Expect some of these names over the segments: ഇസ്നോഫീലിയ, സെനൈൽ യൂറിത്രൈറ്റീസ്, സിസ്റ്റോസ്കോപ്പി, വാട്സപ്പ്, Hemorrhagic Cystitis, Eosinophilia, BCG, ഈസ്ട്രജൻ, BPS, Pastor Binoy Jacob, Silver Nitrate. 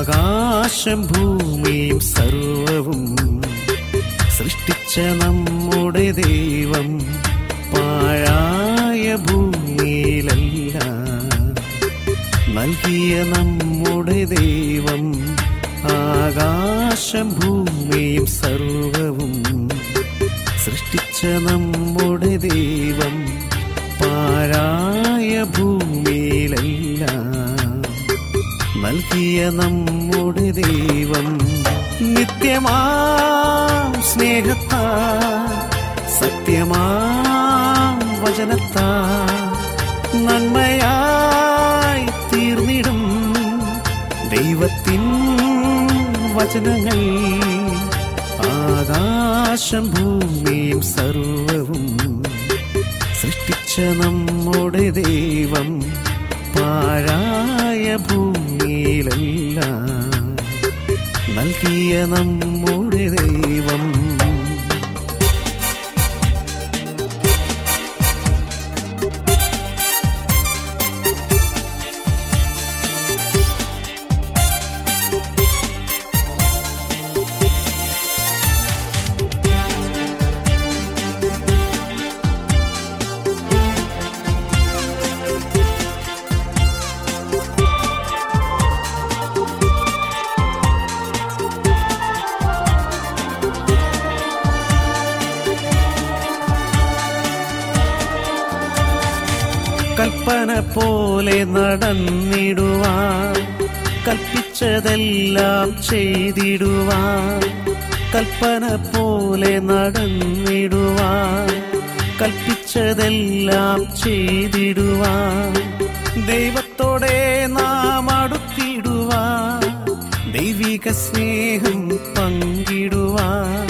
ആകാശം ഭൂമിയും സർവവും സൃഷ്ടിച്ച നമ്മുടെ ദൈവം, പാഴായ ഭൂമിയിലെല്ലാം നൽകിയ നമ്മുടെ ദൈവം. ആകാശം ഭൂമിയും സർവവും സൃഷ്ടിച്ച നമ്മുടെ ദൈവം, പാഴായ ഭൂമിയിലെല്ലാം നൽകിയ നമ്മുടെ ദൈവം. നിത്യമാം സ്നേഹത്താൽ, സത്യമാം വചനത്താൽ, നന്മയായി തീർന്നിടും ദൈവത്തിൻ വചനങ്ങൾ. ആകാശം ഭൂമിയും സർവവും സൃഷ്ടിച്ച നമ്മുടെ ദൈവം, പാഴായ ഭൂമിയിലെല്ലാം നൽകിയ നമ്മുടെ ദൈവം. കൽപ്പന പോലെ നടന്നിടുവാൻ, കൽപ്പിച്ചതെല്ലാം ചെയ്തിടുവാൻ, കൽപ്പന പോലെ നടന്നിടുവാൻ, കൽപ്പിച്ചതെല്ലാം ചെയ്തിടുവാൻ, ദൈവത്തോടെ നാം അടുത്തിടുവാൻ, ദൈവിക സ്നേഹം പങ്കിടുവാൻ,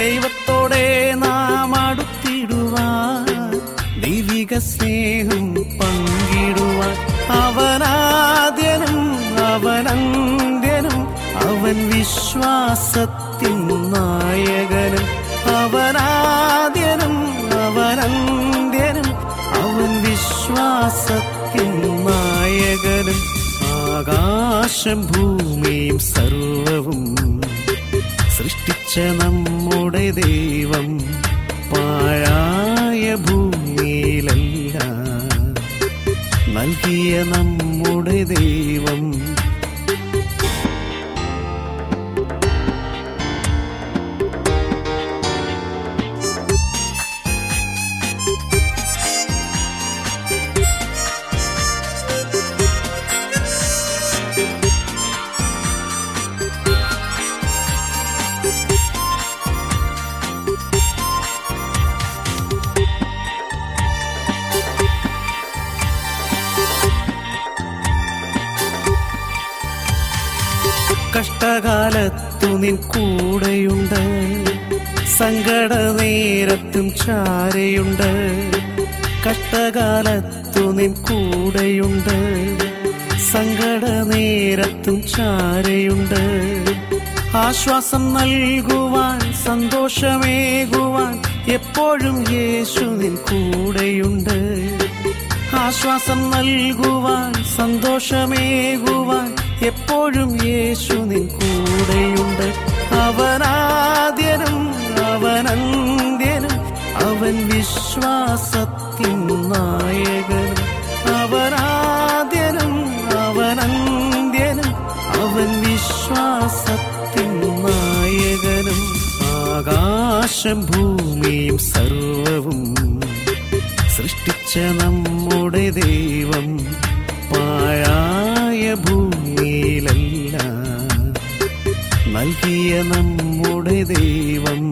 ദൈവത്തോടെ നാം അടുത്തിടുവാൻ, ദൈവിക സ്നേഹം പങ്കിടുവാൻ. അവനാദ്യനും അവനന്ത്യനും അവൻ വിശ്വാസത്തിൻ നായകനും, അവനാദ്യനും അവനന്ത്യനും അവൻ വിശ്വാസത്തിൻ നായകനും. ആകാശം ഭൂമിയും സർവവും സൃഷ്ടിച്ച നമ്മുടെ ദൈവം, പാഴായ ഭൂമിയിലെല്ലാം നൽകിയ നമ്മുടെ ദൈവം. കഷ്ടകാലത്തു നിൻ കൂടെയുണ്ട്, സങ്കട നേരത്തും ചാരയുണ്ട്. കഷ്ടകാലത്തു നിൻ കൂടെയുണ്ട്, സങ്കട നേരത്തും ചാരയുണ്ട്. ആശ്വാസം നൽകുവാൻ, സന്തോഷമേകുവാൻ എപ്പോഴും യേശു നിൻ കൂടെയുണ്ട്. ആശ്വാസം നൽകുവാൻ, സന്തോഷമേകുവാൻ എപ്പോഴും യേശു നിൻ കൂടെയുണ്ട്. അവനാദ്യനും അവനന്ത്യനും അവൻ വിശ്വാസത്തിൻ നായകനും. അവനാദ്യനും അവനന്ത്യനും അവൻ വിശ്വാസത്തിൻ നായകനും. ആകാശം ഭൂമിയും സർവവും സൃഷ്ടിച്ച നമ്മുടെ ദൈവം, പാഴായ ഭൂമിയിലല്ല നൽകിയ നമ്മുടെ ദൈവം.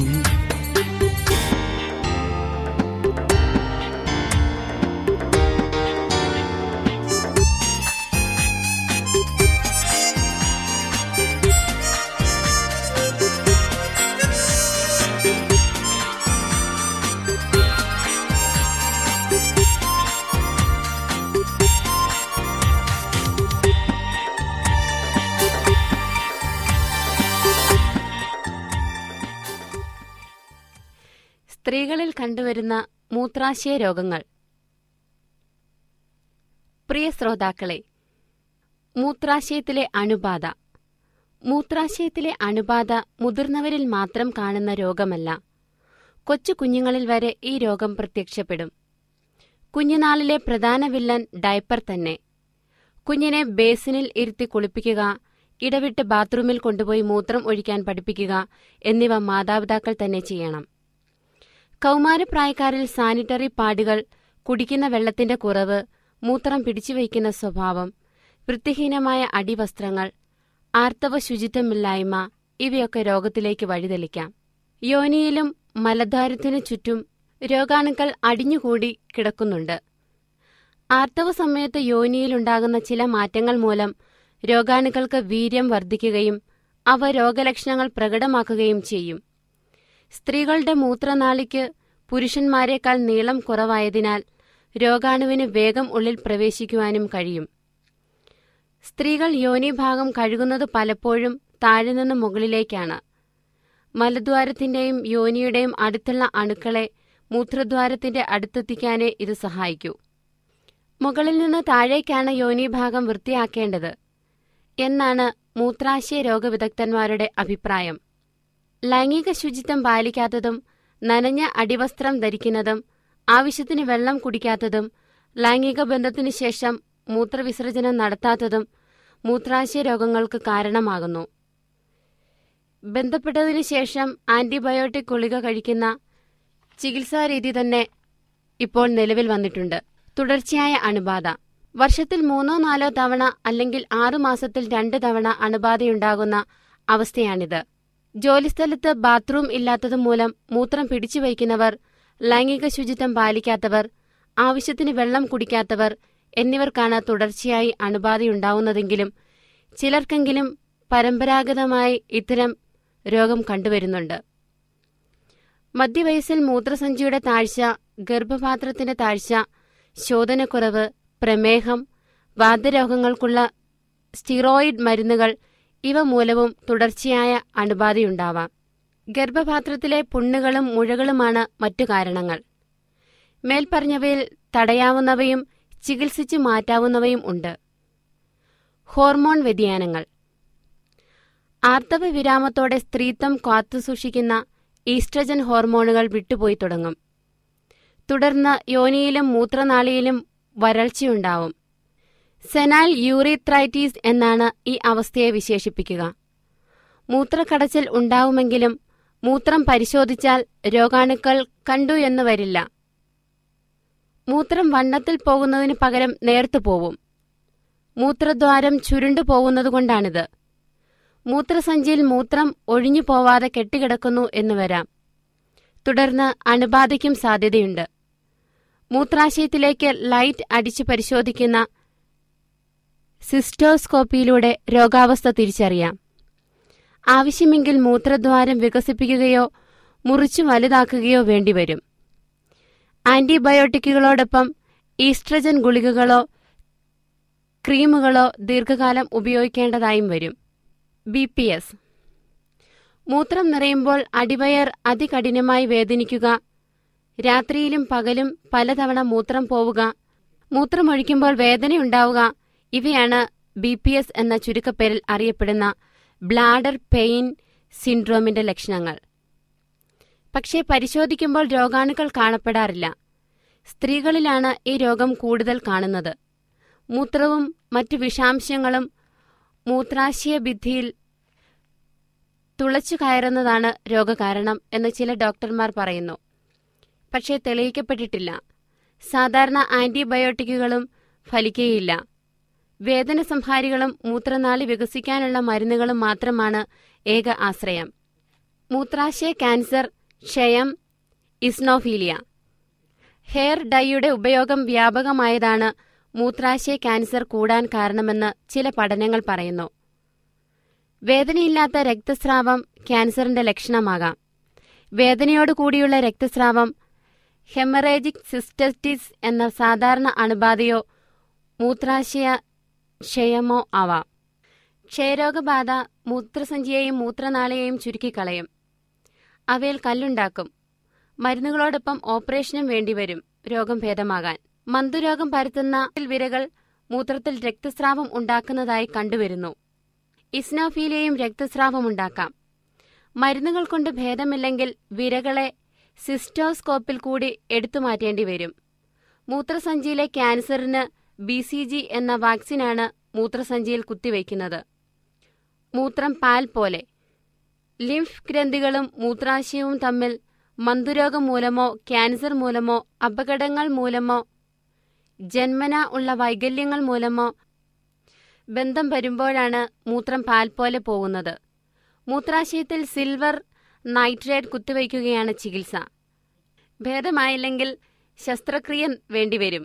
സ്ത്രീകളിൽ കണ്ടുവരുന്ന മൂത്രാശയ രോഗങ്ങൾ. പ്രിയ ശ്രോതാക്കളെ, മൂത്രാശയത്തിലെ അണുബാധ. മൂത്രാശയത്തിലെ അണുബാധ മുതിർന്നവരിൽ മാത്രം കാണുന്ന രോഗമല്ല. കൊച്ചു കുഞ്ഞുങ്ങളിൽ വരെ ഈ രോഗം പ്രത്യക്ഷപ്പെടും. കുഞ്ഞുനാളിലെ പ്രധാന വില്ലൻ ഡയപ്പർ തന്നെ. കുഞ്ഞിനെ ബേസിനിൽ ഇരുത്തി കുളിപ്പിക്കുക, ഇടവിട്ട് ബാത്റൂമിൽ കൊണ്ടുപോയി മൂത്രം ഒഴിക്കാൻ പഠിപ്പിക്കുക എന്നിവ മാതാപിതാക്കൾ തന്നെ ചെയ്യണം. കൗമാരപ്രായക്കാരിൽ സാനിറ്ററി പാഡുകൾ, കുടിക്കുന്ന വെള്ളത്തിന്റെ കുറവ്, മൂത്രം പിടിച്ചുവയ്ക്കുന്ന സ്വഭാവം, വൃത്തിഹീനമായ അടിവസ്ത്രങ്ങൾ, ആർത്തവ ശുചിത്വമില്ലായ്മ ഇവയൊക്കെ രോഗത്തിലേക്ക് വഴിതെളിക്കാം. യോനിയിലും മലദ്വാരത്തിനു ചുറ്റും രോഗാണുക്കൾ അടിഞ്ഞുകൂടി കിടക്കുന്നുണ്ട്. ആർത്തവ സമയത്ത് യോനിയിലുണ്ടാകുന്ന ചില മാറ്റങ്ങൾ മൂലം രോഗാണുക്കൾക്ക് വീര്യം വർദ്ധിക്കുകയും അവ രോഗലക്ഷണങ്ങൾ പ്രകടമാക്കുകയും ചെയ്യും. സ്ത്രീകളുടെ മൂത്രനാളിക്ക് പുരുഷന്മാരെക്കാൾ നീളം കുറവായതിനാൽ രോഗാണുവിന് വേഗം ഉള്ളിൽ പ്രവേശിക്കുവാനും കഴിയും. സ്ത്രീകൾ യോനിഭാഗം കഴുകുന്നത് പലപ്പോഴും താഴെനിന്ന് മുകളിലേക്കാണ്. മലദ്വാരത്തിന്റെയും യോനിയുടെയും അടുത്തുള്ള അണുക്കളെ മൂത്രദ്വാരത്തിന്റെ അടുത്തെത്തിക്കാനേ ഇത് സഹായിക്കൂ. മുകളിൽ നിന്ന് താഴേക്കാണ് യോനിഭാഗം വൃത്തിയാക്കേണ്ടത് എന്നാണ് മൂത്രാശയ രോഗവിദഗ്ധന്മാരുടെ അഭിപ്രായം. ലൈംഗിക ശുചിത്വം പാലിക്കാത്തതും നനഞ്ഞ അടിവസ്ത്രം ധരിക്കുന്നതും ആവശ്യത്തിന് വെള്ളം കുടിക്കാത്തതും ലൈംഗിക ബന്ധത്തിനു ശേഷം മൂത്രവിസർജനം നടത്താത്തതും മൂത്രാശയ രോഗങ്ങൾക്ക് കാരണമാകുന്നു. ബന്ധപ്പെട്ടതിനു ശേഷം ആന്റിബയോട്ടിക് ഗുളിക കഴിക്കുന്ന ചികിത്സാരീതി തന്നെ ഇപ്പോൾ നിലവിൽ വന്നിട്ടുണ്ട്. തുടർച്ചയായ അണുബാധ. വർഷത്തിൽ 3-4 തവണ അല്ലെങ്കിൽ 6 മാസത്തിൽ 2 തവണ അണുബാധയുണ്ടാകുന്ന അവസ്ഥയാണിത്. ജോലിസ്ഥലത്ത് ബാത്റൂം ഇല്ലാത്തതുമൂലം മൂത്രം പിടിച്ചുവയ്ക്കുന്നവർ, ലൈംഗിക ശുചിത്വം പാലിക്കാത്തവർ, ആവശ്യത്തിന് വെള്ളം കുടിക്കാത്തവർ എന്നിവർക്കാണ് തുടർച്ചയായി അണുബാധയുണ്ടാവുന്നതെങ്കിലും ചിലർക്കെങ്കിലും പരമ്പരാഗതമായി ഇത്തരം രോഗം കണ്ടുവരുന്നുണ്ട്. മധ്യവയസ്സിൽ മൂത്രസഞ്ചിയുടെ താഴ്ച, ഗർഭപാത്രത്തിന്റെ താഴ്ച, ശോധനക്കുറവ്, പ്രമേഹം, വാതരോഗങ്ങൾക്കുള്ള സ്റ്റിറോയിഡ് മരുന്നുകൾ ഇവ മൂലവും തുടർച്ചയായ അണുബാധയുണ്ടാവാം. ഗർഭപാത്രത്തിലെ പുണ്ണുകളും മുഴകളുമാണ് മറ്റു കാരണങ്ങൾ. മേൽപ്പറഞ്ഞവയിൽ തടയാവുന്നവയും ചികിത്സിച്ചു മാറ്റാവുന്നവയും ഉണ്ട്. ഹോർമോൺ വ്യതിയാനങ്ങൾ. ആർത്തവ വിരാമത്തോടെ സ്ത്രീത്വം കാത്തുസൂക്ഷിക്കുന്ന ഈസ്ട്രജൻ ഹോർമോണുകൾ വിട്ടുപോയി തുടങ്ങും. തുടർന്ന് യോനിയിലും മൂത്രനാളിയിലും വരൾച്ചയുണ്ടാവും. സെനൈൽ യൂറിത്രൈറ്റീസ് എന്നാണ് ഈ അവസ്ഥയെ വിശേഷിപ്പിക്കുക. മൂത്രക്കടച്ചിൽ ഉണ്ടാവുമെങ്കിലും മൂത്രം പരിശോധിച്ചാൽ രോഗാണുക്കൾ കണ്ടു എന്ന് വരില്ല. മൂത്രം വണ്ണത്തിൽ പോകുന്നതിന് പകരം നേർത്തു പോവും. മൂത്രദ്വാരം ചുരുണ്ടു പോകുന്നതുകൊണ്ടാണിത്. മൂത്രസഞ്ചിയിൽ മൂത്രം ഒഴിഞ്ഞു പോവാതെ കെട്ടിക്കിടക്കുന്നു എന്ന് വരാം. തുടർന്ന് അണുബാധയ്ക്കും സാധ്യതയുണ്ട്. മൂത്രാശയത്തിലേക്ക് ലൈറ്റ് അടിച്ചു പരിശോധിക്കുന്ന സിസ്റ്റോസ്കോപ്പിയിലൂടെ രോഗാവസ്ഥ തിരിച്ചറിയാം. ആവശ്യമെങ്കിൽ മൂത്രദ്വാരം വികസിപ്പിക്കുകയോ മുറിച്ചു വലുതാക്കുകയോ വേണ്ടിവരും. ആന്റിബയോട്ടിക്കുകളോടൊപ്പം ഈസ്ട്രജൻ ഗുളികകളോ ക്രീമുകളോ ദീർഘകാലം ഉപയോഗിക്കേണ്ടതായും വരും. BPS. മൂത്രം നിറയുമ്പോൾ അടിവയർ അതികഠിനമായി വേദനിക്കുക, രാത്രിയിലും പകലും പലതവണ മൂത്രം പോവുക, മൂത്രമൊഴിക്കുമ്പോൾ വേദനയുണ്ടാവുക. ഇവയാണ് BPS എന്ന ചുരുക്കപ്പേരിൽ അറിയപ്പെടുന്ന ബ്ലാഡർ പെയിൻ സിൻഡ്രോമിന്റെ ലക്ഷണങ്ങൾ. പക്ഷേ പരിശോധിക്കുമ്പോൾ രോഗാണുക്കൾ കാണപ്പെടാറില്ല. സ്ത്രീകളിലാണ് ഈ രോഗം കൂടുതൽ കാണുന്നത്. മൂത്രവും മറ്റു വിഷാംശങ്ങളും മൂത്രാശയ ഭിത്തിയിൽ തുളച്ചു കയറുന്നതാണ് രോഗകാരണം എന്ന് ചില ഡോക്ടർമാർ പറയുന്നു, പക്ഷേ തെളിയിക്കപ്പെട്ടിട്ടില്ല. സാധാരണ ആന്റിബയോട്ടിക്കുകളും ഫലിക്കുകയില്ല. വേദന സംഹാരികളും മൂത്രനാളി വികസിക്കാനുള്ള മരുന്നുകളും മാത്രമാണ് ഏക ആശ്രയം. മൂത്രാശയ ക്യാൻസർ, ക്ഷയം, ഇസ്നോഫീലിയ. ഹെയർ ഡൈയുടെ ഉപയോഗം വ്യാപകമായതാണ് മൂത്രാശയ ക്യാൻസർ കൂടാൻ കാരണമെന്ന് ചില പഠനങ്ങൾ പറയുന്നു. വേദനയില്ലാത്ത രക്തസ്രാവം ക്യാൻസറിന്റെ ലക്ഷണമാകാം. വേദനയോടുകൂടിയുള്ള രക്തസ്രാവം ഹെമറേജിക് സിസ്റ്റൈറ്റിസ് എന്ന സാധാരണ അണുബാധയോ മൂത്രാശയ ക്ഷയമോ ആവാം. ക്ഷയരോഗബാധ മൂത്രസഞ്ചിയെയും മൂത്രനാളയെയും ചുരുക്കിക്കളയും. അവയിൽ കല്ലുണ്ടാക്കും. മരുന്നുകളോടൊപ്പം ഓപ്പറേഷനും വേണ്ടിവരും രോഗം ഭേദമാകാൻ. മന്തുരോഗം പരത്തുന്ന വിരകൾ മൂത്രത്തിൽ രക്തസ്രാവം ഉണ്ടാക്കുന്നതായി കണ്ടുവരുന്നു. ഇസ്നോഫീലിയയും രക്തസ്രാവമുണ്ടാക്കാം. മരുന്നുകൾ കൊണ്ട് ഭേദമില്ലെങ്കിൽ വിരകളെ സിസ്റ്റോസ്കോപ്പിൽ കൂടി എടുത്തുമാറ്റേണ്ടി വരും. മൂത്രസഞ്ചിയിലെ ക്യാൻസറിന് BCG എന്ന വാക്സിനാണ് മൂത്രസഞ്ചിയിൽ കുത്തിവയ്ക്കുന്നത്. മൂത്രം പാൽ പോലെ. ലിംഫ് ഗ്രന്ഥികളും മൂത്രാശയവും തമ്മിൽ മന്തുരോഗം മൂലമോ ക്യാൻസർ മൂലമോ അപകടങ്ങൾ മൂലമോ ജന്മനാ ഉള്ള വൈകല്യങ്ങൾ മൂലമോ ബന്ധം വരുമ്പോഴാണ് മൂത്രം പാൽ പോലെ പോകുന്നത്. മൂത്രാശയത്തിൽ സിൽവർ നൈട്രേറ്റ് കുത്തിവയ്ക്കുകയാണ് ചികിത്സ. ഭേദമായില്ലെങ്കിൽ ശസ്ത്രക്രിയ വേണ്ടിവരും.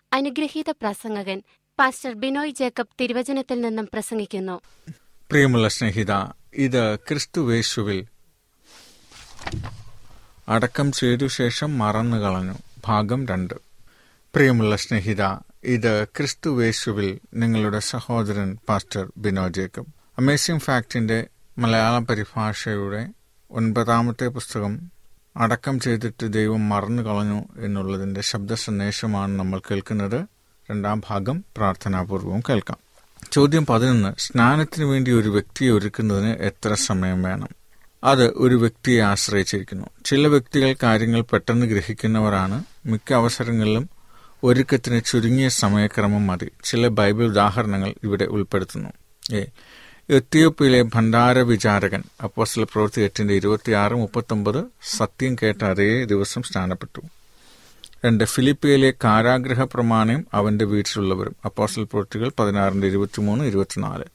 അനുഗ്രഹീത പ്രസംഗകൻ പാസ്റ്റർ ബിനോയ് ജേക്കബ് തിരുവചനത്തിൽ നിന്നും പ്രസംഗിക്കുന്നു. പ്രിയമുള്ള സ്നേഹിത, ഇത് ക്രിസ്തുവേശുവിൽ അടക്കം ചെയ്തു ശേഷം മറന്നുകളഞ്ഞു, ഭാഗം 2. പ്രിയമുള്ള സ്നേഹിത, ഇത് ക്രിസ്തുവേശുവിൽ നിങ്ങളുടെ സഹോദരൻ പാസ്റ്റർ ബിനോയ് ജേക്കബ്. അമേസിംഗ് ഫാക്ടിന്റെ മലയാള പരിഭാഷയുടെ 9ാമത്തെ പുസ്തകം അടക്കം ചെയ്തിട്ട് ദൈവം മറന്നുകളഞ്ഞു എന്നുള്ളതിൻ്റെ ശബ്ദ സന്ദേശമാണ് നമ്മൾ കേൾക്കുന്നത്. 2ാം ഭാഗം പ്രാർത്ഥനാപൂർവ്വം കേൾക്കാം. ചോദ്യം 11: സ്നാനത്തിന് വേണ്ടി ഒരു വ്യക്തിയെ ഒരുക്കുന്നതിന് എത്ര സമയം വേണം? അത് ഒരു വ്യക്തിയെ ആശ്രയിച്ചിരിക്കുന്നു. ചില വ്യക്തികൾ കാര്യങ്ങൾ പെട്ടെന്ന് ഗ്രഹിക്കുന്നവരാണ്. മിക്ക അവസരങ്ങളിലും ഒരുക്കത്തിന് ചുരുങ്ങിയ സമയക്രമം മതി. ചില ബൈബിൾ ഉദാഹരണങ്ങൾ ഇവിടെ ഉൾപ്പെടുത്തുന്നു. എത്യോപ്യയിലെ ഭണ്ഡാര വിചാരകൻ, അപ്പോസ്തലപ്രവൃത്തി 8:26-39, സത്യം കേട്ട അതേ ദിവസം സ്നാനപ്പെട്ടു. 2. ഫിലിപ്പിയയിലെ കാരാഗ്രഹ പ്രമാണിയും അവൻ്റെ വീട്ടിലുള്ളവരും, അപ്പോസ്തലപ്രവൃത്തികൾ 16:23-24,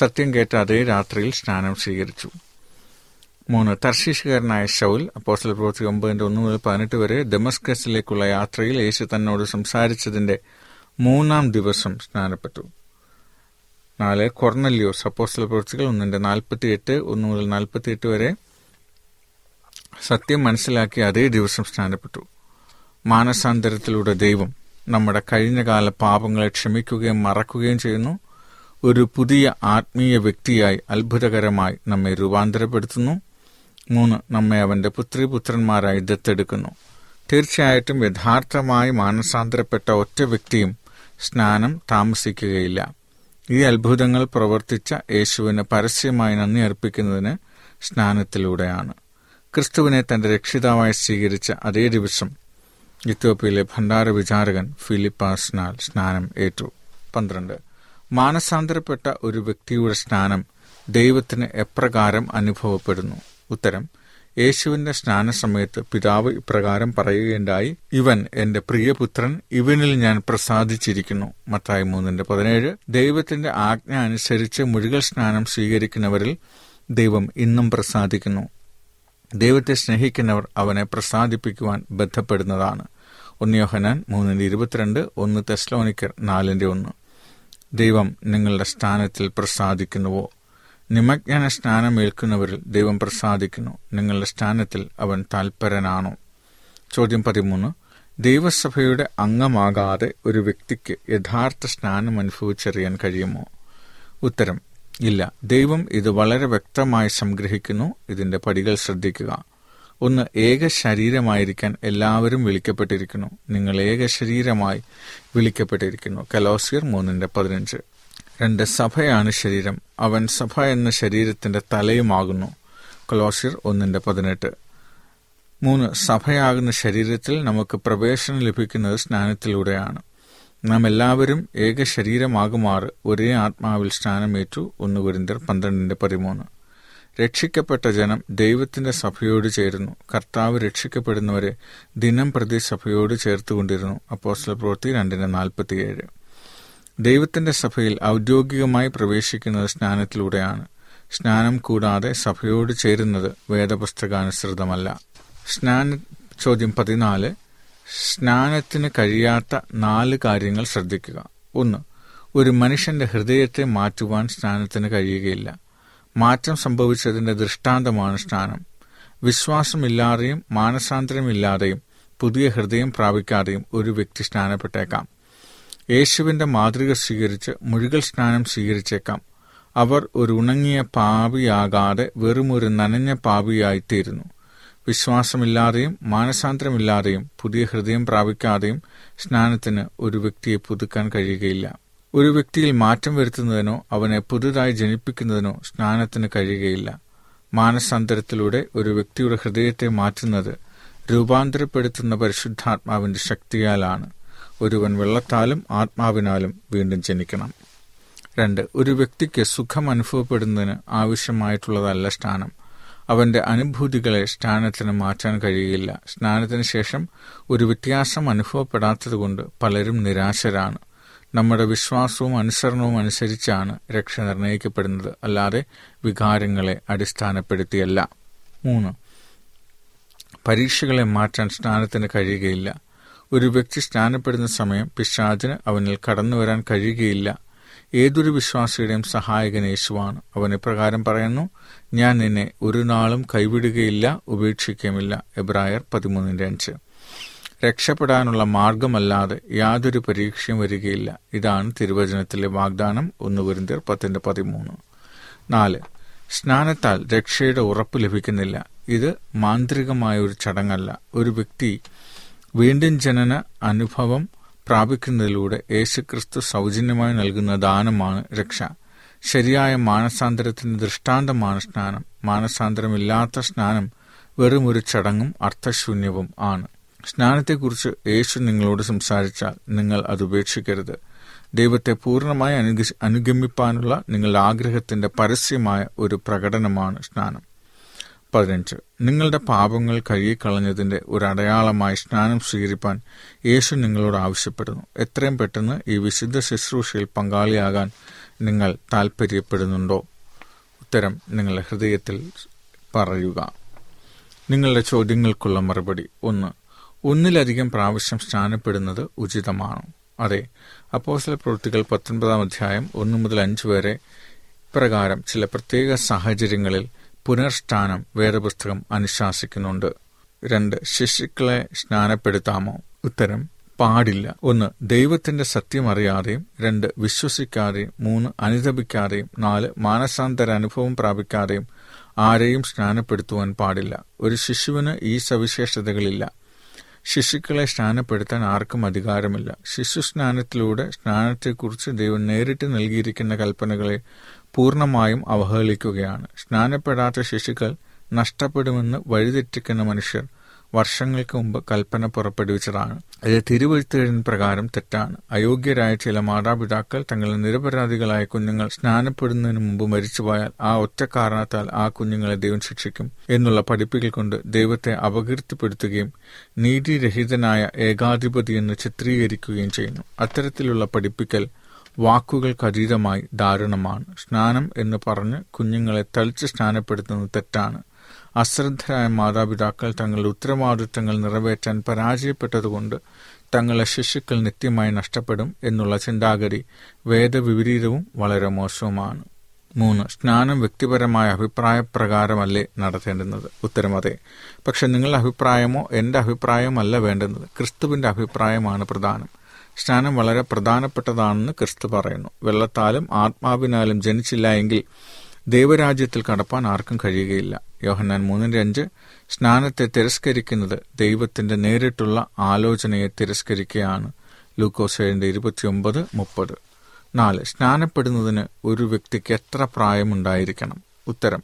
സത്യം കേട്ട അതേ രാത്രിയിൽ സ്നാനം സ്വീകരിച്ചു. 3. തർശീഷുകാരനായ ശൗൽ, അപ്പോസ്തലപ്രവൃത്തി 9:1-18, ദമസ്കസിലേക്കുള്ള യാത്രയിൽ യേശു തന്നോട് സംസാരിച്ചതിൻ്റെ 3ാം ദിവസം സ്നാനപ്പെട്ടു. 4. കൊർന്നല്യോസ്, അപ്പോസ്തലപ്രവൃത്തികൾ 1:48-48, സത്യം മനസ്സിലാക്കി അതേ ദിവസം സ്നാനപ്പെട്ടു. മാനസാന്തരത്തിലൂടെ ദൈവം നമ്മുടെ കഴിഞ്ഞകാല പാപങ്ങളെ ക്ഷമിക്കുകയും മറക്കുകയും ചെയ്യുന്നു. ഒരു പുതിയ ആത്മീയ വ്യക്തിയായി അത്ഭുതകരമായി നമ്മെ രൂപാന്തരപ്പെടുത്തുന്നു. 3. നമ്മെ അവൻ്റെ പുത്രിപുത്രന്മാരായി ദത്തെടുക്കുന്നു. തീർച്ചയായിട്ടും യഥാർത്ഥമായി മാനസാന്തരപ്പെട്ട ഒറ്റ വ്യക്തിയും സ്നാനം താമസിക്കുകയില്ല. ഈ അത്ഭുതങ്ങൾ പ്രവർത്തിച്ച യേശുവിന് പരസ്യമായി നന്ദി അർപ്പിക്കുന്നതിന് സ്നാനത്തിലൂടെയാണ്. ക്രിസ്തുവിനെ തൻ്റെ രക്ഷിതാവായി സ്വീകരിച്ച അതേ ദിവസം എത്യോപ്യയിലെ ഭണ്ഡാര വിചാരകൻ ഫിലിപ്പാസിനാൽ സ്നാനം ഏറ്റു. 12 മാനസാന്തരപ്പെട്ട ഒരു വ്യക്തിയുടെ സ്നാനം ദൈവത്തിന് എപ്രകാരം അനുഭവപ്പെടുന്നു? ഉത്തരം: യേശുവിൻ്റെ സ്നാനസമയത്ത് പിതാവ് ഇപ്രകാരം പറയുകയുണ്ടായി, ഇവൻ എൻ്റെ പ്രിയപുത്രൻ, ഇവനിൽ ഞാൻ പ്രസാദിച്ചിരിക്കുന്നു. മത്തായി 3:17. ദൈവത്തിൻ്റെ ആജ്ഞ അനുസരിച്ച് മുഴുകൽ സ്നാനം സ്വീകരിക്കുന്നവരിൽ ദൈവം ഇന്നും പ്രസാദിക്കുന്നു. ദൈവത്തെ സ്നേഹിക്കുന്നവർ അവനെ പ്രസാദിപ്പിക്കുവാൻ ബന്ധപ്പെടുന്നതാണ്. 1 യോഹന്നാൻ 3:22, 1 തെസ്സലോനിക്കർ 4:1. ദൈവം നിങ്ങളുടെ സ്നാനത്തിൽ പ്രസാദിക്കുന്നുവോ? നിമജ്ഞന സ്നാനം ഏൽക്കുന്നവരിൽ ദൈവം പ്രസാദിക്കുന്നു. നിങ്ങളുടെ സ്നാനത്തിൽ അവൻ താൽപരനാണോ? ചോദ്യം 13. ദൈവസഭയുടെ അംഗമാകാതെ ഒരു വ്യക്തിക്ക് യഥാർത്ഥ സ്നാനം അനുഭവിച്ചറിയാൻ കഴിയുമോ? ഉത്തരം: ഇല്ല. ദൈവം ഇത് വളരെ വ്യക്തമായി സംഗ്രഹിക്കുന്നു. ഇതിൻ്റെ പടികൾ ശ്രദ്ധിക്കുക. 1. ഏക ശരീരമായിരിക്കാൻ എല്ലാവരും വിളിക്കപ്പെട്ടിരിക്കുന്നു. നിങ്ങൾ ഏക ശരീരമായി വിളിക്കപ്പെട്ടിരിക്കുന്നു. കൊലോസ്യർ 3:15. 2. സഭയാണ് ശരീരം. അവൻ സഭ എന്ന ശരീരത്തിൻ്റെ തലയുമാകുന്നു. കൊലോസ്യർ 1:18. 3. സഭയാകുന്ന ശരീരത്തിൽ നമുക്ക് പ്രവേശനം ലഭിക്കുന്നത് സ്നാനത്തിലൂടെയാണ്. നാം എല്ലാവരും ഏക ശരീരമാകുമാറ് ഒരേ ആത്മാവിൽ സ്നാനമേറ്റു. 1 കൊരിന്ത്യർ 12:13. രക്ഷിക്കപ്പെട്ട ജനം ദൈവത്തിൻ്റെ സഭയോട് ചേരുന്നു. കർത്താവ് രക്ഷിക്കപ്പെടുന്നവരെ ദിനം പ്രതി സഭയോട് ചേർത്തുകൊണ്ടിരുന്നു. അപ്പോസ്തലപ്രവൃത്തി 2:47. ദൈവത്തിൻ്റെ സഭയിൽ ഔദ്യോഗികമായി പ്രവേശിക്കുന്നത് സ്നാനത്തിലൂടെയാണ്. സ്നാനം കൂടാതെ സഭയോട് ചേരുന്നത് വേദപുസ്തകാനുസൃതമല്ല. ചോദ്യം 14. സ്നാനത്തിന് കഴിയാത്ത 4 കാര്യങ്ങൾ ശ്രദ്ധിക്കുക. 1. ഒരു മനുഷ്യൻ്റെ ഹൃദയത്തെ മാറ്റുവാൻ സ്നാനത്തിന് കഴിയുകയില്ല. മാറ്റം സംഭവിച്ചതിൻ്റെ ദൃഷ്ടാന്തമാണ് സ്നാനം. വിശ്വാസമില്ലാതെയും മാനസാന്തരമില്ലാതെയും പുതിയ ഹൃദയം പ്രാപിക്കാതെയും ഒരു വ്യക്തി സ്നാനപ്പെട്ടേക്കാം. യേശുവിൻ്റെ മാതൃക സ്വീകരിച്ച് മുഴുകൽ സ്നാനം സ്വീകരിച്ചേക്കാം. അവർ ഒരു ഉണങ്ങിയ പാപിയാകാതെ വെറുമൊരു നനഞ്ഞ പാപിയായിത്തീരുന്നു. വിശ്വാസമില്ലാതെയും മാനസാന്തരമില്ലാതെയും പുതിയ ഹൃദയം പ്രാപിക്കാതെയും സ്നാനത്തിന് ഒരു വ്യക്തിയെ പുതുക്കാൻ കഴിയുകയില്ല. ഒരു വ്യക്തിയിൽ മാറ്റം വരുത്തുന്നതിനോ അവനെ പുതുതായി ജനിപ്പിക്കുന്നതിനോ സ്നാനത്തിന് കഴിയുകയില്ല. മാനസാന്തരത്തിലൂടെ ഒരു വ്യക്തിയുടെ ഹൃദയത്തെ മാറ്റുന്നത് രൂപാന്തരപ്പെടുത്തുന്ന പരിശുദ്ധാത്മാവിൻ്റെ ശക്തിയാലാണ്. ഒരുവൻ വെള്ളത്താലും ആത്മാവിനാലും വീണ്ടും ജനിക്കണം. 2. ഒരു വ്യക്തിക്ക് സുഖം അനുഭവപ്പെടുന്നതിന് ആവശ്യമായിട്ടുള്ളതല്ല സ്നാനം. അവൻ്റെ അനുഭൂതികളെ സ്നാനത്തിന് മാറ്റാൻ കഴിയുകയില്ല. സ്നാനത്തിന് ശേഷം ഒരു വ്യത്യാസം അനുഭവപ്പെടാത്തതുകൊണ്ട് പലരും നിരാശരാണ്. നമ്മുടെ വിശ്വാസവും അനുസരണവും അനുസരിച്ചാണ് രക്ഷ നിർണ്ണയിക്കപ്പെടുന്നത്, അല്ലാതെ വികാരങ്ങളെ അടിസ്ഥാനപ്പെടുത്തിയല്ല. 3. പരീക്ഷകളെ മാറ്റാൻ സ്നാനത്തിന് കഴിയുകയില്ല. ഒരു വ്യക്തി സ്നാനപ്പെടുന്ന സമയം പിശാചിന് അവനിൽ കടന്നു വരാൻ കഴിയുകയില്ല. ഏതൊരു വിശ്വാസിയുടെയും സഹായകൻ യേശുവാണ്. അവൻ ഇപ്രകാരം പറയുന്നു, ഞാൻ നിന്നെ ഒരു നാളും കൈവിടുകയില്ല, ഉപേക്ഷിക്കുകയുമില്ല. എബ്രായർ 13:5. രക്ഷപ്പെടാനുള്ള മാർഗമല്ലാതെ യാതൊരു പരീക്ഷയും വരികയില്ല. ഇതാണ് തിരുവചനത്തിലെ വാഗ്ദാനം. 1 കൊരിന്ത്യർ 10:13. 4. സ്നാനത്താൽ രക്ഷയുടെ ഉറപ്പ് ലഭിക്കുന്നില്ല. ഇത് മാന്ത്രികമായ ഒരു ചടങ്ങല്ല. ഒരു വ്യക്തി വീണ്ടും ജനന അനുഭവം പ്രാപിക്കുന്നതിലൂടെ യേശുക്രിസ്തു സൗജന്യമായി നൽകുന്ന ദാനമാണ് രക്ഷ. ശരിയായ മാനസാന്തരത്തിൻ്റെ ദൃഷ്ടാന്തമാണ് സ്നാനം. മാനസാന്തരമില്ലാത്ത സ്നാനം വെറും ഒരു ചടങ്ങും അർത്ഥശൂന്യവും ആണ്. സ്നാനത്തെക്കുറിച്ച് യേശു നിങ്ങളോട് സംസാരിച്ചാൽ നിങ്ങൾ അത് ഉപേക്ഷിക്കരുത്. ദൈവത്തെ പൂർണ്ണമായി അനുഗമിപ്പാനുള്ള നിങ്ങളുടെ ആഗ്രഹത്തിൻ്റെ പരസ്യമായ ഒരു പ്രകടനമാണ് സ്നാനം. 15. നിങ്ങളുടെ പാപങ്ങൾ കഴുകിക്കളഞ്ഞതിൻ്റെ ഒരു അടയാളമായി സ്നാനം സ്വീകരിപ്പാൻ യേശു നിങ്ങളോട് ആവശ്യപ്പെടുന്നു. എത്രയും പെട്ടെന്ന് ഈ വിശുദ്ധ ശുശ്രൂഷയിൽ പങ്കാളിയാകാൻ നിങ്ങൾ താൽപ്പര്യപ്പെടുന്നുണ്ടോ? ഉത്തരം നിങ്ങളുടെ ഹൃദയത്തിൽ പറയുക. നിങ്ങളുടെ ചോദ്യങ്ങൾക്കുള്ള മറുപടി. 1. ഒന്നിലധികം പ്രാവശ്യം സ്നാനപ്പെടുന്നത് ഉചിതമാണോ? അതെ. അപ്പോസ്തലപ്രവൃത്തികൾ 19:1-5 വരെ പ്രകാരം ചില പ്രത്യേക സാഹചര്യങ്ങളിൽ പുനർസ്നാനം വേദപുസ്തകം അനുശാസിക്കുന്നുണ്ട്. 2. ശിശുക്കളെ സ്നാനപ്പെടുത്താമോ? ഉത്തരം: പാടില്ല. 1. ദൈവത്തിൻ്റെ സത്യം അറിയാതെയും 2. വിശ്വസിക്കാതെയും 3. അനുതപിക്കാതെയും 4. മാനസാന്തര അനുഭവം പ്രാപിക്കാതെയും ആരെയും സ്നാനപ്പെടുത്തുവാൻ പാടില്ല. ഒരു ശിശുവിന് ഈ സവിശേഷതകളില്ല. ശിശുക്കളെ സ്നാനപ്പെടുത്താൻ ആർക്കും അധികാരമില്ല. ശിശു സ്നാനത്തിലൂടെ സ്നാനത്തെക്കുറിച്ച് ദൈവം നേരിട്ട് നൽകിയിരിക്കുന്ന കൽപ്പനകളെ പൂർണ്ണമായും അവഹേളിക്കുകയാണ്. സ്നാനപ്പെടാത്ത ശിശുക്കൾ നഷ്ടപ്പെടുമെന്ന് വഴിതെറ്റിക്കുന്ന മനുഷ്യർ വർഷങ്ങൾക്ക് മുമ്പ് കൽപ്പന പുറപ്പെടുവിച്ചതാണ്. അത് തിരുവെഴുത്തെഴുതിൻ പ്രകാരം തെറ്റാണ്. അയോഗ്യരായ ചില മാതാപിതാക്കൾ തങ്ങളുടെ നിരപരാധികളായ കുഞ്ഞുങ്ങൾ സ്നാനപ്പെടുന്നതിന് മുമ്പ് മരിച്ചുപോയാൽ ആ ഒറ്റ കാരണത്താൽ ആ കുഞ്ഞുങ്ങളെ ദൈവം ശിക്ഷിക്കും എന്നുള്ള പഠിപ്പിക്കൽ കൊണ്ട് ദൈവത്തെ അപകീർത്തിപ്പെടുത്തുകയും നീതിരഹിതനായ ഏകാധിപതി എന്ന് ചിത്രീകരിക്കുകയും ചെയ്യുന്നു. അത്തരത്തിലുള്ള പഠിപ്പിക്കൽ വാക്കുകൾക്കതീതമായി ദാരുണമാണ്. സ്നാനം എന്ന് പറഞ്ഞ് കുഞ്ഞുങ്ങളെ തളിച്ച് സ്നാനപ്പെടുത്തുന്നത് തെറ്റാണ്. അശ്രദ്ധരായ മാതാപിതാക്കൾ തങ്ങളുടെ ഉത്തരവാദിത്തങ്ങൾ നിറവേറ്റാൻ പരാജയപ്പെട്ടതുകൊണ്ട് തങ്ങളെ ശിശുക്കൾ നിത്യമായി നഷ്ടപ്പെടും എന്നുള്ള ചിന്താഗതി വേദവിപരീതവും വളരെ മോശവുമാണ്. 3. സ്നാനം വ്യക്തിപരമായ അഭിപ്രായ പ്രകാരമല്ലേ നടത്തേണ്ടുന്നത്? ഉത്തരമതേ. പക്ഷെ നിങ്ങളുടെ അഭിപ്രായമോ എൻ്റെ അഭിപ്രായമല്ല വേണ്ടുന്നത്. ക്രിസ്തുവിൻ്റെ അഭിപ്രായമാണ് പ്രധാനം. സ്നാനം വളരെ പ്രധാനപ്പെട്ടതാണെന്ന് ക്രിസ്തു പറയുന്നു. വെള്ളത്താലും ആത്മാവിനാലും ജനിച്ചില്ല എങ്കിൽ ദൈവരാജ്യത്തിൽ കടപ്പാൻ ആർക്കും കഴിയുകയില്ല. യോഹന്നാൻ 3:5. സ്നാനത്തെ തിരസ്കരിക്കുന്നത് ദൈവത്തിന്റെ നേരിട്ടുള്ള ആലോചനയെ തിരസ്കരിക്കുകയാണ്. ലൂക്കോസ് 7:29-30. 4. സ്നാനപ്പെടുന്നതിന് ഒരു വ്യക്തിക്ക് എത്ര പ്രായമുണ്ടായിരിക്കണം? ഉത്തരം: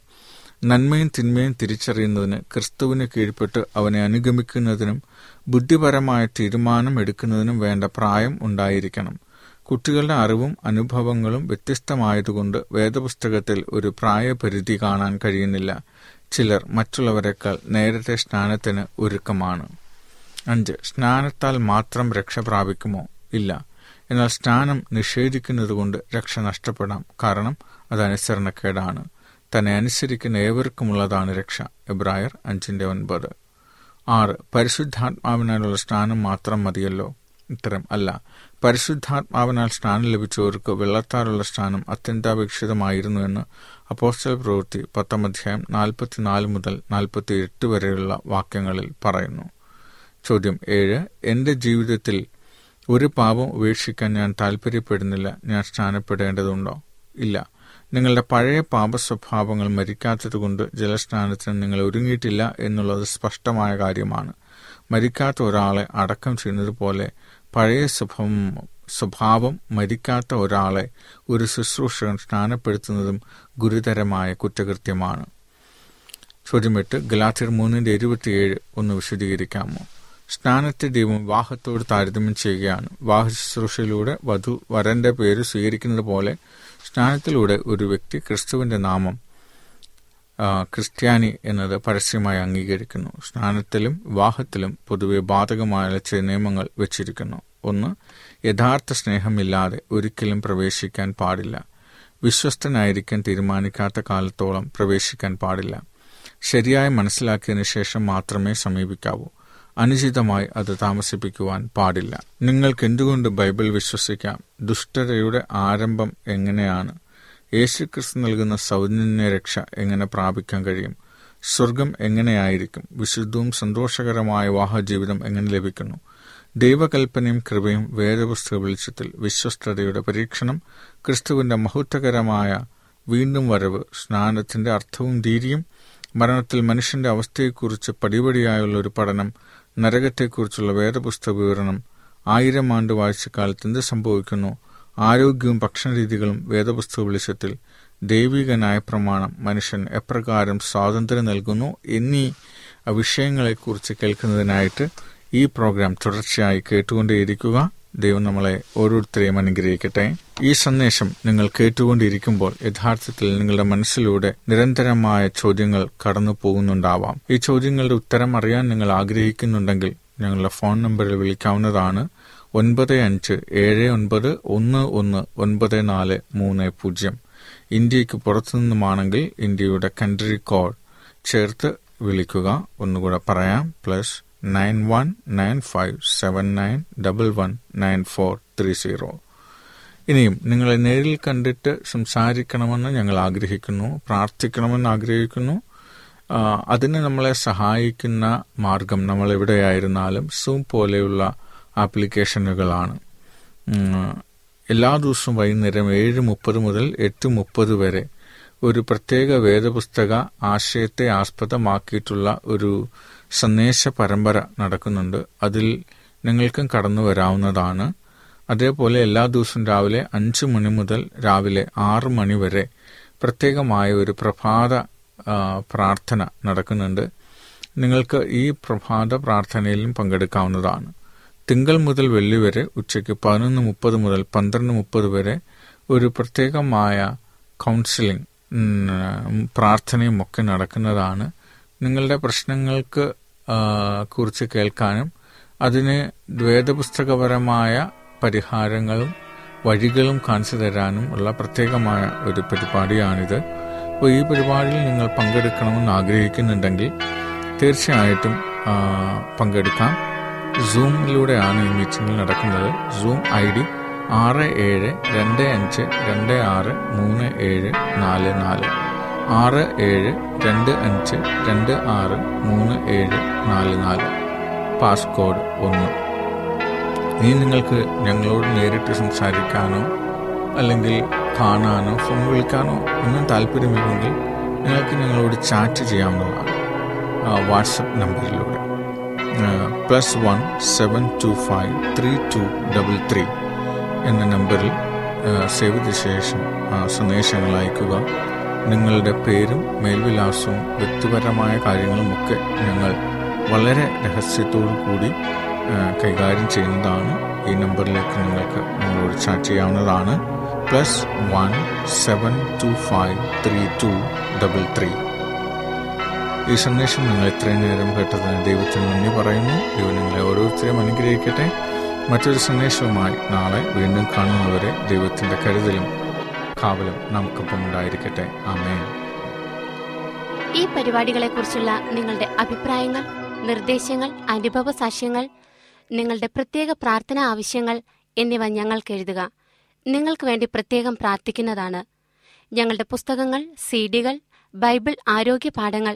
നന്മയും തിന്മയും തിരിച്ചറിയുന്നതിന്, ക്രിസ്തുവിന് കീഴ്പ്പെട്ട് അവനെ അനുഗമിക്കുന്നതിനും ബുദ്ധിപരമായ തീരുമാനം എടുക്കുന്നതിനും വേണ്ട പ്രായം ഉണ്ടായിരിക്കണം. കുട്ടികളുടെ അറിവും അനുഭവങ്ങളും വ്യത്യസ്തമായതുകൊണ്ട് വേദപുസ്തകത്തിൽ ഒരു പ്രായപരിധി കാണാൻ കഴിയുന്നില്ല. ചിലർ മറ്റുള്ളവരെക്കാൾ നേരത്തെ സ്നാനത്തിന് ഒരുക്കമാണ്. 5. സ്നാനത്താൽ മാത്രം രക്ഷ പ്രാപിക്കുമോ? ഇല്ല. എന്നാൽ സ്നാനം നിഷേധിക്കുന്നത് കൊണ്ട് രക്ഷ നഷ്ടപ്പെടാം. കാരണം അത് അനുസരണക്കേടാണ്. തന്നെ അനുസരിക്കുന്ന ഏവർക്കുമുള്ളതാണ് രക്ഷ. എബ്രായർ 5:9. 6. പരിശുദ്ധാത്മാവിനാലുള്ള സ്നാനം മാത്രം മതിയല്ലോ? ഉത്തരം: അല്ല. പരിശുദ്ധാത്മാവിനാൽ സ്നാനം ലഭിച്ചവർക്ക് വെള്ളത്താലുള്ള സ്നാനം അത്യന്താപേക്ഷിതമായിരുന്നു എന്ന് അപ്പോസ്തല പ്രവൃത്തി 10 44-48 വരെയുള്ള വാക്യങ്ങളിൽ പറയുന്നു. ചോദ്യം 7. എൻ്റെ ജീവിതത്തിൽ ഒരു പാപം ഉപേക്ഷിക്കാൻ ഞാൻ താല്പര്യപ്പെടുന്നില്ല. ഞാൻ സ്നാനപ്പെടേണ്ടതുണ്ടോ? ഇല്ല. നിങ്ങളുടെ പഴയ പാപസ്വഭാവങ്ങൾ മരിക്കാത്തതുകൊണ്ട് ജലസ്നാനത്തിന് നിങ്ങൾ ഒരുങ്ങിയിട്ടില്ല എന്നുള്ളത് സ്പഷ്ടമായ കാര്യമാണ്. മരിക്കാത്ത ഒരാളെ അടക്കം ചെയ്യുന്നത് പോലെ പഴയ സ്വഭാവം മരിക്കാത്ത ഒരാളെ ഒരു ശുശ്രൂഷകൻ സ്നാനപ്പെടുത്തുന്നതും ഗുരുതരമായ കുറ്റകൃത്യമാണ്. ചോദ്യമിട്ട് ഗലാത്യർ 3:27 ഒന്ന് വിശദീകരിക്കാമോ? സ്നാനത്തെ ദൈവം വിവാഹത്തോട് താരതമ്യം ചെയ്യുകയാണ്. വിവാഹ ശുശ്രൂഷയിലൂടെ വധു വരൻ്റെ പേര് സ്വീകരിക്കുന്നത് പോലെ സ്നാനത്തിലൂടെ ഒരു വ്യക്തി ക്രിസ്തുവിൻ്റെ നാമം ക്രിസ്ത്യാനി എന്നത് പരസ്യമായി അംഗീകരിക്കുന്നു. സ്നാനത്തിലും വിവാഹത്തിലും പൊതുവെ ബാധകമായ ചില നിയമങ്ങൾ വെച്ചിരിക്കുന്നു. 1. യഥാർത്ഥ സ്നേഹമില്ലാതെ ഒരിക്കലും പ്രവേശിക്കാൻ പാടില്ല. വിശ്വസ്തനായിരിക്കാൻ തീരുമാനിക്കാത്ത കാലത്തോളം പ്രവേശിക്കാൻ പാടില്ല. ശരിയായി മനസ്സിലാക്കിയതിനു ശേഷം മാത്രമേ സമീപിക്കാവൂ. അനുചിതമായി അത് താമസിപ്പിക്കുവാൻ പാടില്ല. നിങ്ങൾക്കെന്തുകൊണ്ട് ബൈബിൾ വിശ്വസിക്കാം? ദുഷ്ടതയുടെ ആരംഭം എങ്ങനെയാണ്? യേശുക്രിസ്തു നൽകുന്ന സൗജന്യ രക്ഷ എങ്ങനെ പ്രാപിക്കാൻ കഴിയും? സ്വർഗം എങ്ങനെയായിരിക്കും? വിശുദ്ധവും സന്തോഷകരമായ വിവാഹജീവിതം എങ്ങനെ ലഭിക്കുന്നു? ദൈവകൽപ്പനയും കൃപയും വേദപുസ്തക വെളിച്ചത്തിൽ വിശ്വസ്തയുടെ പരീക്ഷണം ക്രിസ്തുവിൻ്റെ മഹത്വകരമായ വീണ്ടും വരവ് സ്നാനത്തിൻ്റെ അർത്ഥവും രീതിയും മരണത്തിൽ മനുഷ്യൻ്റെ അവസ്ഥയെക്കുറിച്ച് പടിപടിയായുള്ള ഒരു പഠനം നരകത്തെക്കുറിച്ചുള്ള വേദപുസ്തക വിവരണം 1000 ആണ്ട് വാഴ്ചക്കാലത്ത് എന്ത് സംഭവിക്കുന്നു ആരോഗ്യവും ഭക്ഷണരീതികളും വേദപുസ്തക വെളിച്ചത്തിൽ ദൈവികനായ പ്രമാണം മനുഷ്യൻ എപ്രകാരം സ്വാതന്ത്ര്യം നൽകുന്നു എന്നീ വിഷയങ്ങളെക്കുറിച്ച് കേൾക്കുന്നതിനായിട്ട് ഈ പ്രോഗ്രാം തുടർച്ചയായി കേട്ടുകൊണ്ടേയിരിക്കുക. ദൈവം നമ്മളെ ഓരോരുത്തരെയും അനുഗ്രഹിക്കട്ടെ. ഈ സന്ദേശം നിങ്ങൾ കേട്ടുകൊണ്ടിരിക്കുമ്പോൾ യഥാർത്ഥത്തിൽ നിങ്ങളുടെ മനസ്സിലൂടെ നിരന്തരമായ ചോദ്യങ്ങൾ കടന്നു പോകുന്നുണ്ടാവാം. ഈ ചോദ്യങ്ങളുടെ ഉത്തരം അറിയാൻ നിങ്ങൾ ആഗ്രഹിക്കുന്നുണ്ടെങ്കിൽ ഞങ്ങളുടെ ഫോൺ നമ്പറിൽ വിളിക്കാവുന്നതാണ് 9579119430. ഇന്ത്യക്ക് പുറത്തുനിന്നുമാണെങ്കിൽ ഇന്ത്യയുടെ കൺട്രി കോഡ് ചേർത്ത് വിളിക്കുക. ഒന്നുകൂടെ പറയാം, +919579119430. ഇനിയും നിങ്ങളെ നേരിൽ കണ്ടിട്ട് സംസാരിക്കണമെന്ന് ഞങ്ങൾ ആഗ്രഹിക്കുന്നു, പ്രാർത്ഥിക്കണമെന്ന് ആഗ്രഹിക്കുന്നു. അതിന് നമ്മളെ സഹായിക്കുന്ന മാർഗം നമ്മൾ എവിടെയായിരുന്നാലും സൂം പോലെയുള്ള ആപ്ലിക്കേഷനുകളാണ്. എല്ലാ ദിവസവും വൈകുന്നേരം 7:30 മുതൽ 8:30 വരെ ഒരു പ്രത്യേക വേദപുസ്തക ആശയത്തെ ആസ്പദമാക്കിയിട്ടുള്ള ഒരു സന്ദേശ പരമ്പര നടക്കുന്നുണ്ട്. അതിൽ നിങ്ങൾക്കും കടന്നു വരാവുന്നതാണ്. അതേപോലെ എല്ലാ ദിവസവും രാവിലെ 5 മണി മുതൽ രാവിലെ 6 മണി വരെ പ്രത്യേകമായ ഒരു പ്രഭാത പ്രാർത്ഥന നടക്കുന്നുണ്ട്. നിങ്ങൾക്ക് ഈ പ്രഭാത പ്രാർത്ഥനയിലും പങ്കെടുക്കാവുന്നതാണ്. തിങ്കൾ മുതൽ വെള്ളി വരെ ഉച്ചയ്ക്ക് 11:30 മുതൽ 12:30 വരെ ഒരു പ്രത്യേകമായ കൗൺസിലിംഗ് പ്രാർത്ഥനയും ഒക്കെ നടക്കുന്നതാണ്. നിങ്ങളുടെ പ്രശ്നങ്ങൾക്ക് കുറിച്ച് കേൾക്കാനും അതിന് വേദപുസ്തകപരമായ പരിഹാരങ്ങളും വഴികളും കാണിച്ചു തരാനും ഉള്ള പ്രത്യേകമായ ഒരു പരിപാടിയാണിത്. അപ്പോൾ ഈ പരിപാടിയിൽ നിങ്ങൾ പങ്കെടുക്കണമെന്ന് ആഗ്രഹിക്കുന്നുണ്ടെങ്കിൽ തീർച്ചയായിട്ടും പങ്കെടുക്കാം. സൂമിലൂടെയാണ് ഈ മീറ്റിംഗിൽ നടക്കുന്നത്. Zoom ID 6725263744 6725263744 passcode 1. ഇനി നിങ്ങൾക്ക് ഞങ്ങളോട് നേരിട്ട് സംസാരിക്കാനോ അല്ലെങ്കിൽ കാണാനോ ഫോൺ വിളിക്കാനോ ഒന്നും താല്പര്യമില്ലെങ്കിൽ നിങ്ങൾക്ക് ഞങ്ങളോട് ചാറ്റ് ചെയ്യാവുന്നതാണ്. വാട്സപ്പ് നമ്പറിലൂടെ +1 725 3233 എന്ന നമ്പറിൽ സേവ് ചെയ്ത ശേഷം സന്ദേശങ്ങൾ അയക്കുക. നിങ്ങളുടെ പേരും മേൽവിലാസവും വ്യക്തിപരമായ കാര്യങ്ങളുമൊക്കെ ഞങ്ങൾ വളരെ രഹസ്യത്തോടു കൂടി കൈകാര്യം ചെയ്യുന്നതാണ്. ഈ നമ്പറിലേക്ക് നിങ്ങൾക്ക് നിങ്ങളോട് ചാറ്റ് ചെയ്യാവുന്നതാണ്. +1 725 3233. ഈ സന്ദേശം നിങ്ങൾ ഇത്രയും നേരം കേട്ടതിന് ദൈവത്തിന് നന്ദി പറയുന്നു. ദൈവം നിങ്ങളെ ഓരോരുത്തരെയും അനുഗ്രഹിക്കട്ടെ. മറ്റൊരു സന്ദേശവുമായി നാളെ വീണ്ടും കാണുന്നവരെ ദൈവത്തിൻ്റെ കരുതലും കാവലും നമുക്കൊപ്പം ഉണ്ടായിരിക്കട്ടെ. ആമേൻ. ഈ പരിപാടികളെക്കുറിച്ചുള്ള നിങ്ങളുടെ അഭിപ്രായങ്ങൾ, നിർദ്ദേശങ്ങൾ, അനുഭവ സാക്ഷ്യങ്ങൾ, നിങ്ങളുടെ പ്രത്യേക പ്രാർത്ഥന ആവശ്യങ്ങൾ എന്നിവ ഞങ്ങൾക്ക് എഴുതുക. നിങ്ങൾക്ക് വേണ്ടി പ്രത്യേകം പ്രാർത്ഥിക്കുന്നതാണ്. ഞങ്ങളുടെ പുസ്തകങ്ങൾ, CD കൾ, ബൈബിൾ ആരോഗ്യ പാഠങ്ങൾ